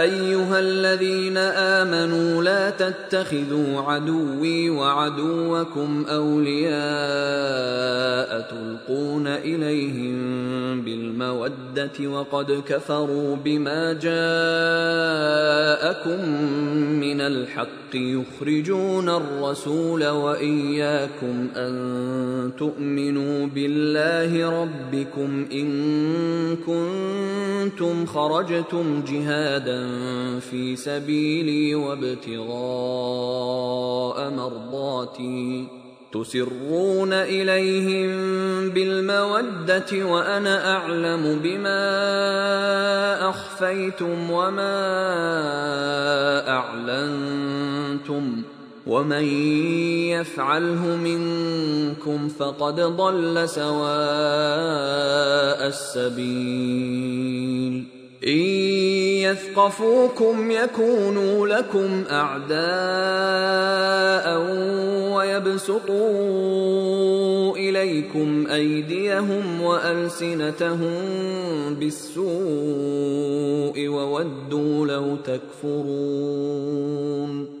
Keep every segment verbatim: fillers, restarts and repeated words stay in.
ayyuhalladhina amanu la tattakhidhu aduwwi wa aduwwakum awliyaa tulquna ilayhim bilmawaddati wa qad kafaru bima ja'akum minal haqqi yukhrijuna ar-rasula wa iyyakum an tu'minu billahi rabbikum in kuntum أنتم خرجتم جهادا في سبيلي وابتغاء مرضاتي تسرون إليهم بالمودة وأنا أعلم بما أخفيتم وما أعلنتم وَمَنْ يَفْعَلْهُ مِنْكُمْ فَقَدْ ضَلَّ سَوَاءَ السَّبِيلِ. إِنْ يَثْقَفُوكُمْ يَكُونُوا لَكُمْ أَعْدَاءً وَيَبْسُطُوا إِلَيْكُمْ أَيْدِيَهُمْ وَأَلْسِنَتَهُمْ بِالسُّوءِ وَوَدُّوا لَوْ تَكْفُرُونَ.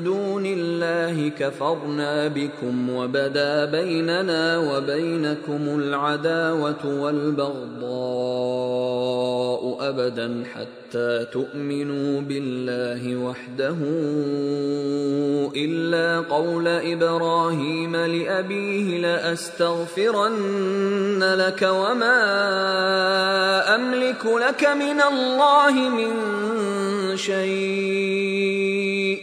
دون الله كفرنا بكم وبدا بيننا وبينكم العداوة والبغضاء أبدا حتى تؤمنوا بالله وحده إلا قول إبراهيم لأبيه لأستغفرن لك وما أملك لك من الله من شيء.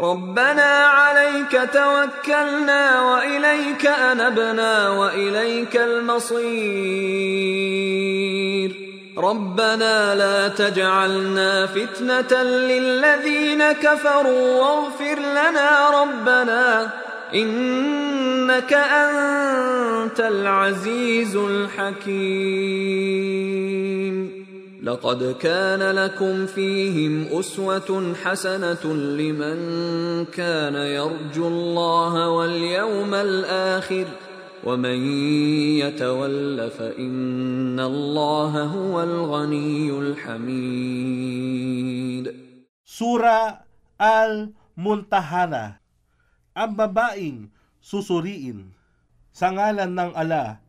ربنا عليك توكلنا وإليك أنبنا وإليك المصير. ربنا لا تجعلنا فتنة للذين كفروا واغفر لنا ربنا إنك أنت العزيز الحكيم. لقد كان لكم فيهم أسوة حسنة لمن كان يرجو الله واليوم الآخر ومن يتول فإن الله هو الغني الحميد. سورة Al-Mumtahana. Ang babaeng susuriin. Sa ngalan ng Ala,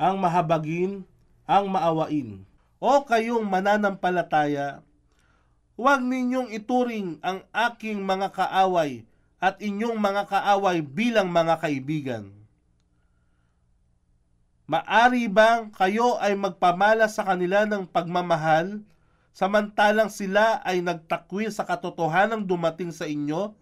ang mahabagin, ang maawain. O kayong mananampalataya, huwag ninyong ituring ang aking mga kaaway at inyong mga kaaway bilang mga kaibigan. Maari bang kayo ay magpamala sa kanila ng pagmamahal, samantalang sila ay nagtakwil sa katotohanang dumating sa inyo,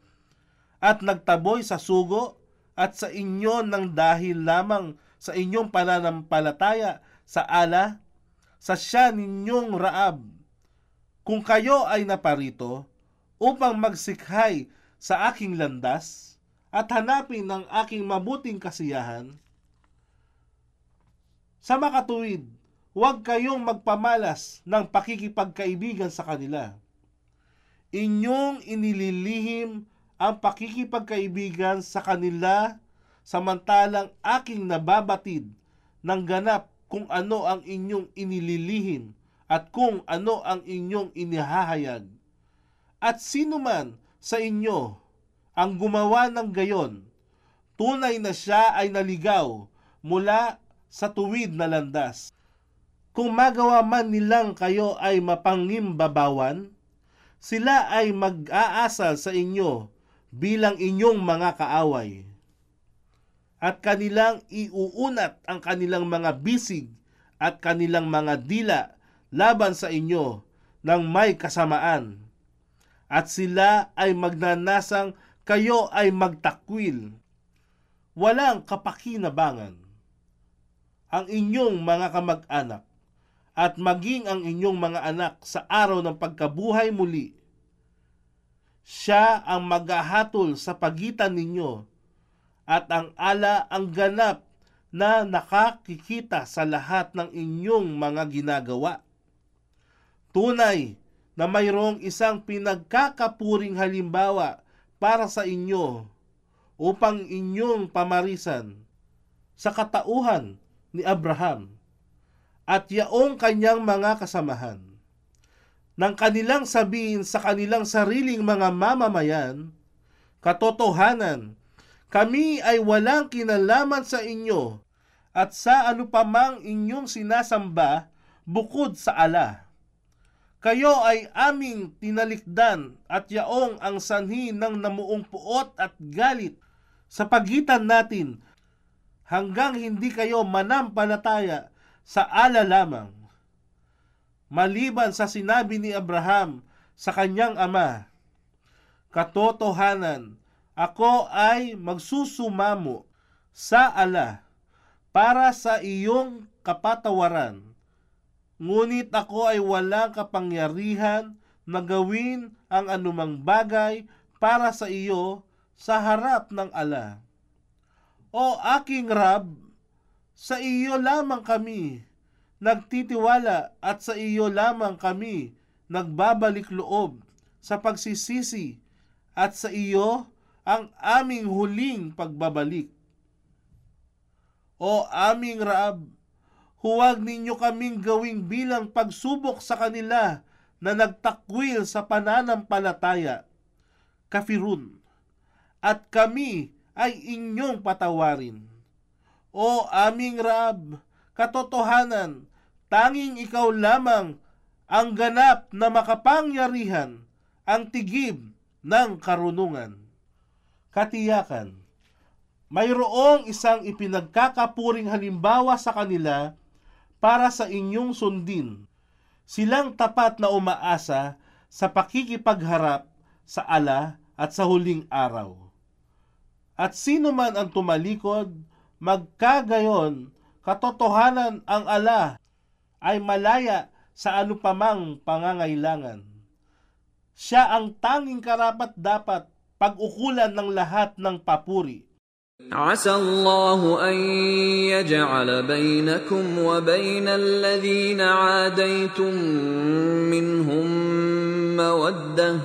at nagtaboy sa sugo at sa inyo ng dahil lamang sa inyong pananampalataya sa Ala, sa siya ninyong Raab, kung kayo ay naparito upang magsikhay sa aking landas at hanapin ang aking mabuting kasiyahan. Sa makatuwid, huwag kayong magpamalas ng pakikipagkaibigan sa kanila. Inyong inililihim ang pakikipagkaibigan sa kanila, samantalang aking nababatid ng ganap kung ano ang inyong inililihim at kung ano ang inyong inihahayag. At sino man sa inyo ang gumawa ng gayon, tunay na siya ay naligaw mula sa tuwid na landas. Kung magawa man nilang kayo ay mapangimbabawan, sila ay mag-aasal sa inyo bilang inyong mga kaaway, at kanilang iuunat ang kanilang mga bisig at kanilang mga dila laban sa inyo ng may kasamaan, at sila ay magnanasang kayo ay magtakwil. Walang kapakinabangan ang inyong mga kamag-anak at maging ang inyong mga anak sa araw ng pagkabuhay muli. Siya ang maghahatol sa pagitan ninyo at ang Ala ang ganap na nakakikita sa lahat ng inyong mga ginagawa. Tunay na mayroong isang pinagkakapuring halimbawa para sa inyo upang inyong pamarisan sa katauhan ni Abraham at yaong kanyang mga kasamahan. Nang kanilang sabihin sa kanilang sariling mga mamamayan, katotohanan, kami ay walang kinalaman sa inyo at sa anupamang inyong sinasamba bukod sa Ala. Kayo ay aming tinalikdan at yaong ang sanhi ng namuong puot at galit sa pagitan natin hanggang hindi kayo manampalataya sa Ala lamang. Maliban sa sinabi ni Abraham sa kanyang ama, katotohanan, ako ay magsusumamo sa Ala para sa iyong kapatawaran, ngunit ako ay walang kapangyarihan na gawin ang anumang bagay para sa iyo sa harap ng Ala. O aking Rab, sa iyo lamang kami nagtitiwala at sa iyo lamang kami nagbabalik loob sa pagsisisi at sa iyo ang aming huling pagbabalik. O aming Raab, huwag ninyo kaming gawing bilang pagsubok sa kanila na nagtakwil sa pananampalataya, Kafirun, at kami ay inyong patawarin. O aming Raab, katotohanan, tanging ikaw lamang ang ganap na makapangyarihan, ang tigib ng karunungan. Katiyakan, mayroong isang ipinagkakapuring halimbawa sa kanila para sa inyong sundin. Silang tapat na umaasa sa pakikipagharap sa Ala at sa huling araw. At sino man ang tumalikod, magkagayon, katotohanan ang Ala ay malaya sa anupamang pangangailangan. Siya ang tanging karapat-dapat pag-ukulan ng lahat ng papuri. Asa Allahu an yaj'ala bainakum wa bainal ladhina 'adaytum minhum mawaddah,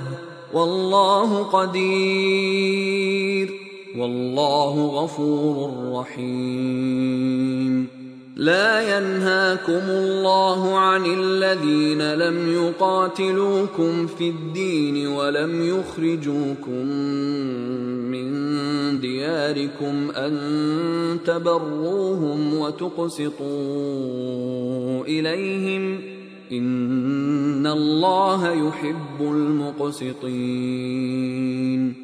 wallahu qadir, wallahu ghafurur rahim. لا ينهاكم الله عن الذين لم يقاتلوكم في الدين ولم يخرجوكم من دياركم أن تبروهم وتقسطوا إليهم إن الله يحب المقسطين.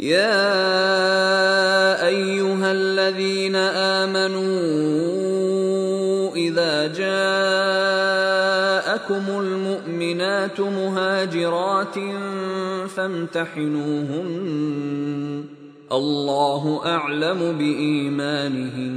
يَا أَيُّهَا الَّذِينَ آمَنُوا إِذَا جَاءَكُمُ الْمُؤْمِنَاتُ مُهَاجِرَاتٍ فَامْتَحِنُوهُنَّ اللَّهُ أَعْلَمُ بِإِيمَانِهِنَّ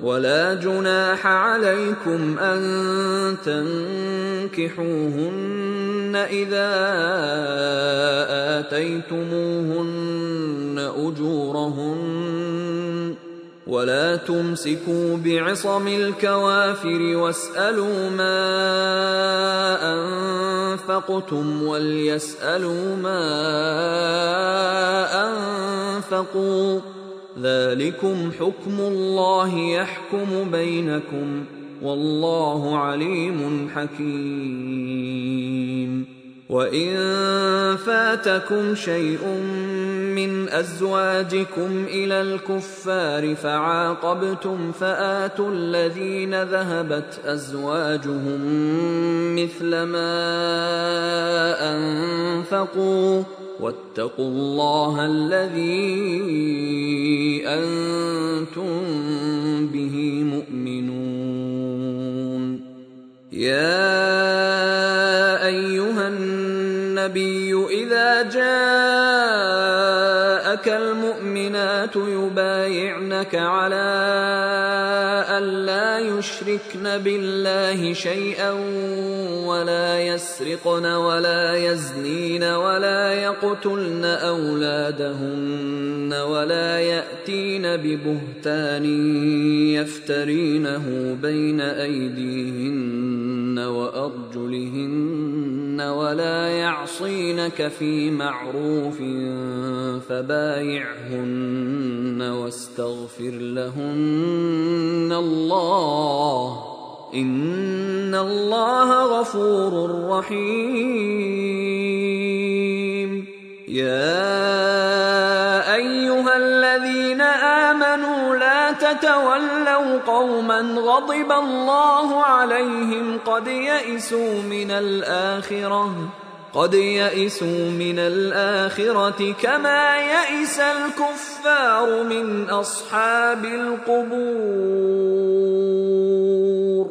ولا جناح عليكم أن تنكحوهن إذا آتيتموهن أجورهن ولا تمسكوا بعصم الكوافر واسألوا ما أنفقتم وليسألوا ما أنفقوا ذلكم حكم الله يحكم بينكم والله عليم حكيم وَإِنْ فَاتَكُمْ شَيْءٌ مِّنْ أَزْوَاجِكُمْ إِلَى الْكُفَّارِ فَعَاقَبْتُمْ فَآتُوا الَّذِينَ ذَهَبَتْ أَزْوَاجُهُمْ مِثْلَ مَا أَنْفَقُوا وَاتَّقُوا اللَّهَ الَّذِي أَنْتُمْ بِهِ مُؤْمِنُونَ يَا أَيُّهَا النبي إذا جاءك المؤمنات يبايعنك على ألا يشركن بالله شيئا ولا يسرقن ولا يزنين ولا يقتلن أولادهن ولا يأتين ببهتان يفترينه بين أيديهن وأرجلهن ولا يعصينك في معروف فبايعهن واستغفر لهن الله إن الله غفور رحيم يا أيها الذين آمنوا لا تتولوا قوما غضب الله عليهم قد يئسوا من الآخرة قد يئسوا من الآخرة كما يئس الكفار من أصحاب القبور.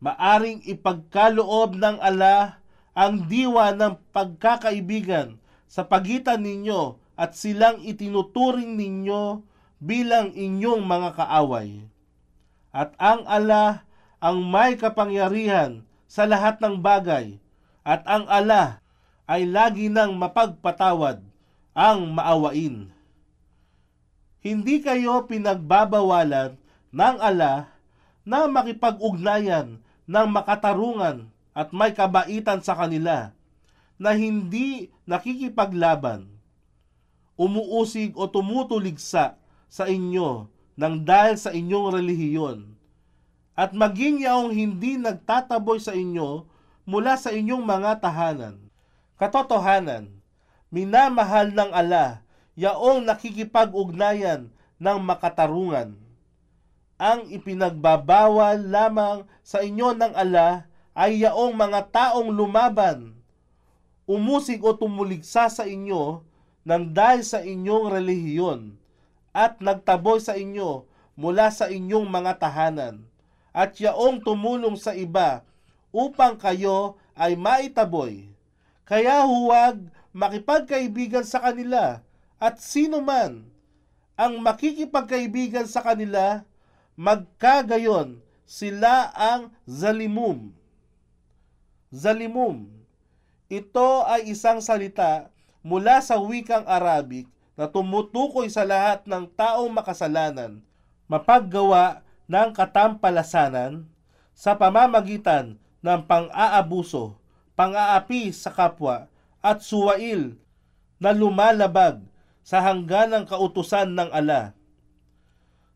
Maaring ipagkaloob ng Allah ang diwa ng pagkakaibigan sa pagitan ninyo at silang itinuturing ninyo bilang inyong mga kaaway. At ang Allah ang may kapangyarihan sa lahat ng bagay. At ang Allah ay lagi nang mapagpatawad ang maawain. Hindi kayo pinagbabawalan ng Allah na makipag-ugnayan ng makatarungan at may kabaitan sa kanila na hindi nakikipaglaban, umuusig o tumutuligsa sa inyo nang dahil sa inyong relihiyon, at maging yaong hindi nagtataboy sa inyo mula sa inyong mga tahanan. Katotohanan, minamahal ng Allah yaong nakikipag-ugnayan ng makatarungan. Ang ipinagbabawal lamang sa inyo ng Allah ay yaong mga taong lumaban, umusig o tumuligsa sa inyo nang dahil sa inyong relihiyon at nagtaboy sa inyo mula sa inyong mga tahanan at yaong tumulong sa iba upang kayo ay maitaboy. Kaya huwag makipagkaibigan sa kanila, at sino man ang makikipagkaibigan sa kanila, magkagayon sila ang zalimum. Zalimum. Ito ay isang salita mula sa wikang Arabic na tumutukoy sa lahat ng taong makasalanan, mapaggawa ng katampalasanan sa pamamagitan ng pang-aabuso, pang-aapi sa kapwa at suwail na lumalabag sa hangganang kautusan ng Allah.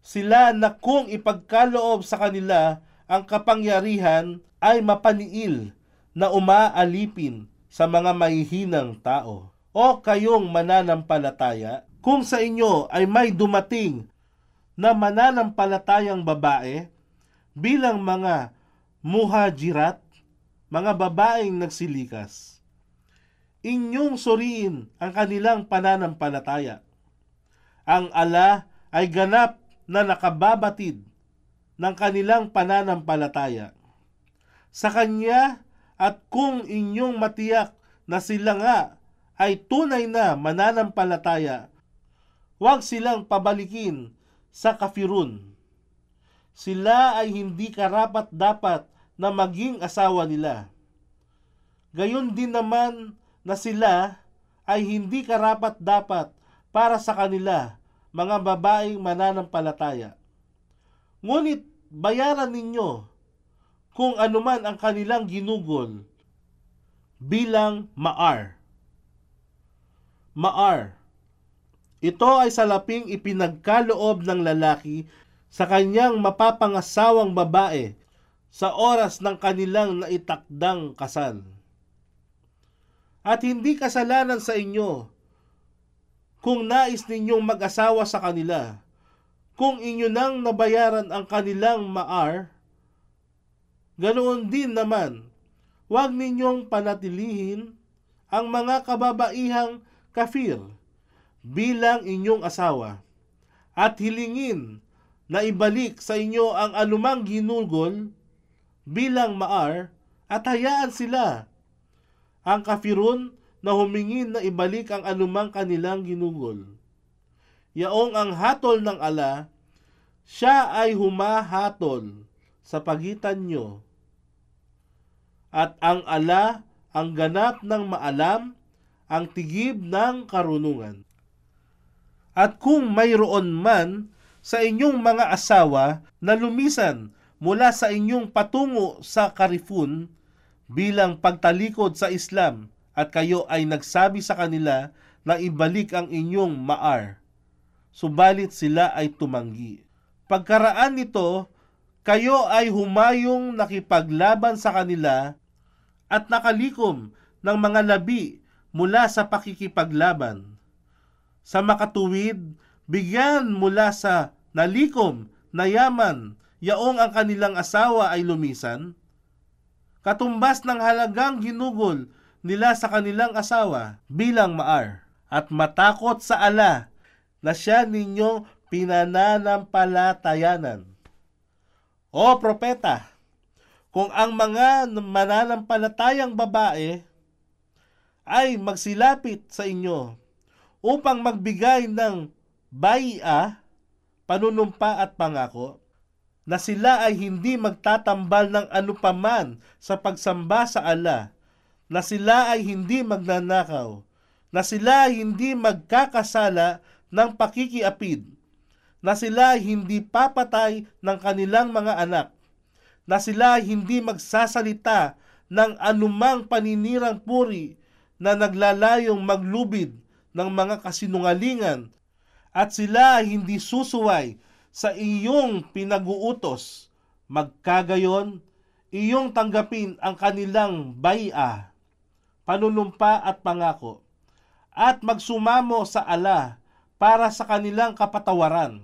Sila na kung ipagkaloob sa kanila ang kapangyarihan ay mapaniil na umaalipin sa mga mahihinang tao. O kayong mananampalataya, kung sa inyo ay may dumating na mananampalatayang babae bilang mga muhajirat, mga babaeng nagsilikas, inyong suriin ang kanilang pananampalataya. Ang Allah ay ganap na nakababatid ng kanilang pananampalataya sa Kanya, at kung inyong matiyak na sila nga ay tunay na mananampalataya, huwag silang pabalikin sa kafirun. Sila ay hindi karapat-dapat na maging asawa nila. Gayon din naman na sila ay hindi karapat-dapat para sa kanila mga babaeng mananampalataya. Ngunit bayaran ninyo kung anuman ang kanilang ginugol bilang maar. Maar. Ito ay salaping ipinagkaloob ng lalaki sa kanyang mapapangasawang babae sa oras ng kanilang naitakdang kasal. At hindi kasalanan sa inyo kung nais ninyong mag-asawa sa kanila, kung inyo nang nabayaran ang kanilang maar. Ganoon din naman, huwag ninyong panatilihin ang mga kababaihang kafir bilang inyong asawa, at hilingin na ibalik sa inyo ang anumang ginugol bilang maar, at hayaan sila ang kafirun na humingin na ibalik ang anumang kanilang ginugol. Yaong ang hatol ng Allah, siya ay humahatol sa pagitan nyo. At ang Allah ang ganap ng maalam, ang tigib ng karunungan. At kung mayroon man sa inyong mga asawa na lumisan mula sa inyong patungo sa karifun bilang pagtalikod sa Islam, at kayo ay nagsabi sa kanila na ibalik ang inyong maar, subalit sila ay tumanggi. Pagkaraan nito, kayo ay humayong nakipaglaban sa kanila at nakalikom ng mga labi mula sa pakikipaglaban. Sa makatuwid, bigyan mula sa nalikom na yaman yaong ang kanilang asawa ay lumisan, katumbas ng halagang ginugol nila sa kanilang asawa bilang maar, at matakot sa Allah na siya ninyong pinananampalatayanan. O propeta, kung ang mga mananampalatayang babae ay magsilapit sa inyo upang magbigay ng bai'a, panunumpa at pangako, na sila ay hindi magtatambal ng anupaman sa pagsamba sa Allah, na sila ay hindi magnanakaw, na sila ay hindi magkakasala ng pakikiapid, na sila hindi papatay ng kanilang mga anak, na sila hindi magsasalita ng anumang paninirang puri na naglalayong maglubid ng mga kasinungalingan, at sila hindi susuway sa iyong pinag-uutos. Magkagayon, iyong tanggapin ang kanilang bai'a, panunumpa at pangako, at magsumamo sa Allah para sa kanilang kapatawaran.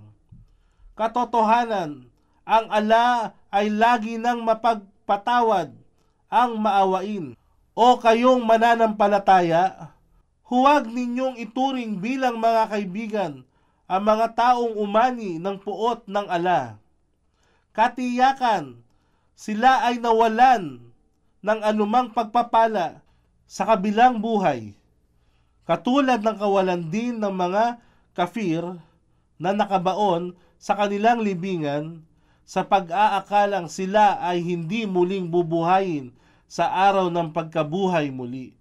Katotohanan, ang Allah ay lagi nang mapagpatawad ang maawain. O kayong mananampalataya, huwag ninyong ituring bilang mga kaibigan ang mga taong umani ng puot ng Allah. Katiyakan, sila ay nawalan ng anumang pagpapala sa kabilang buhay, katulad ng kawalan din ng mga kafir na nakabaon sa kanilang libingan sa pag-aakalang sila ay hindi muling bubuhayin sa araw ng pagkabuhay muli.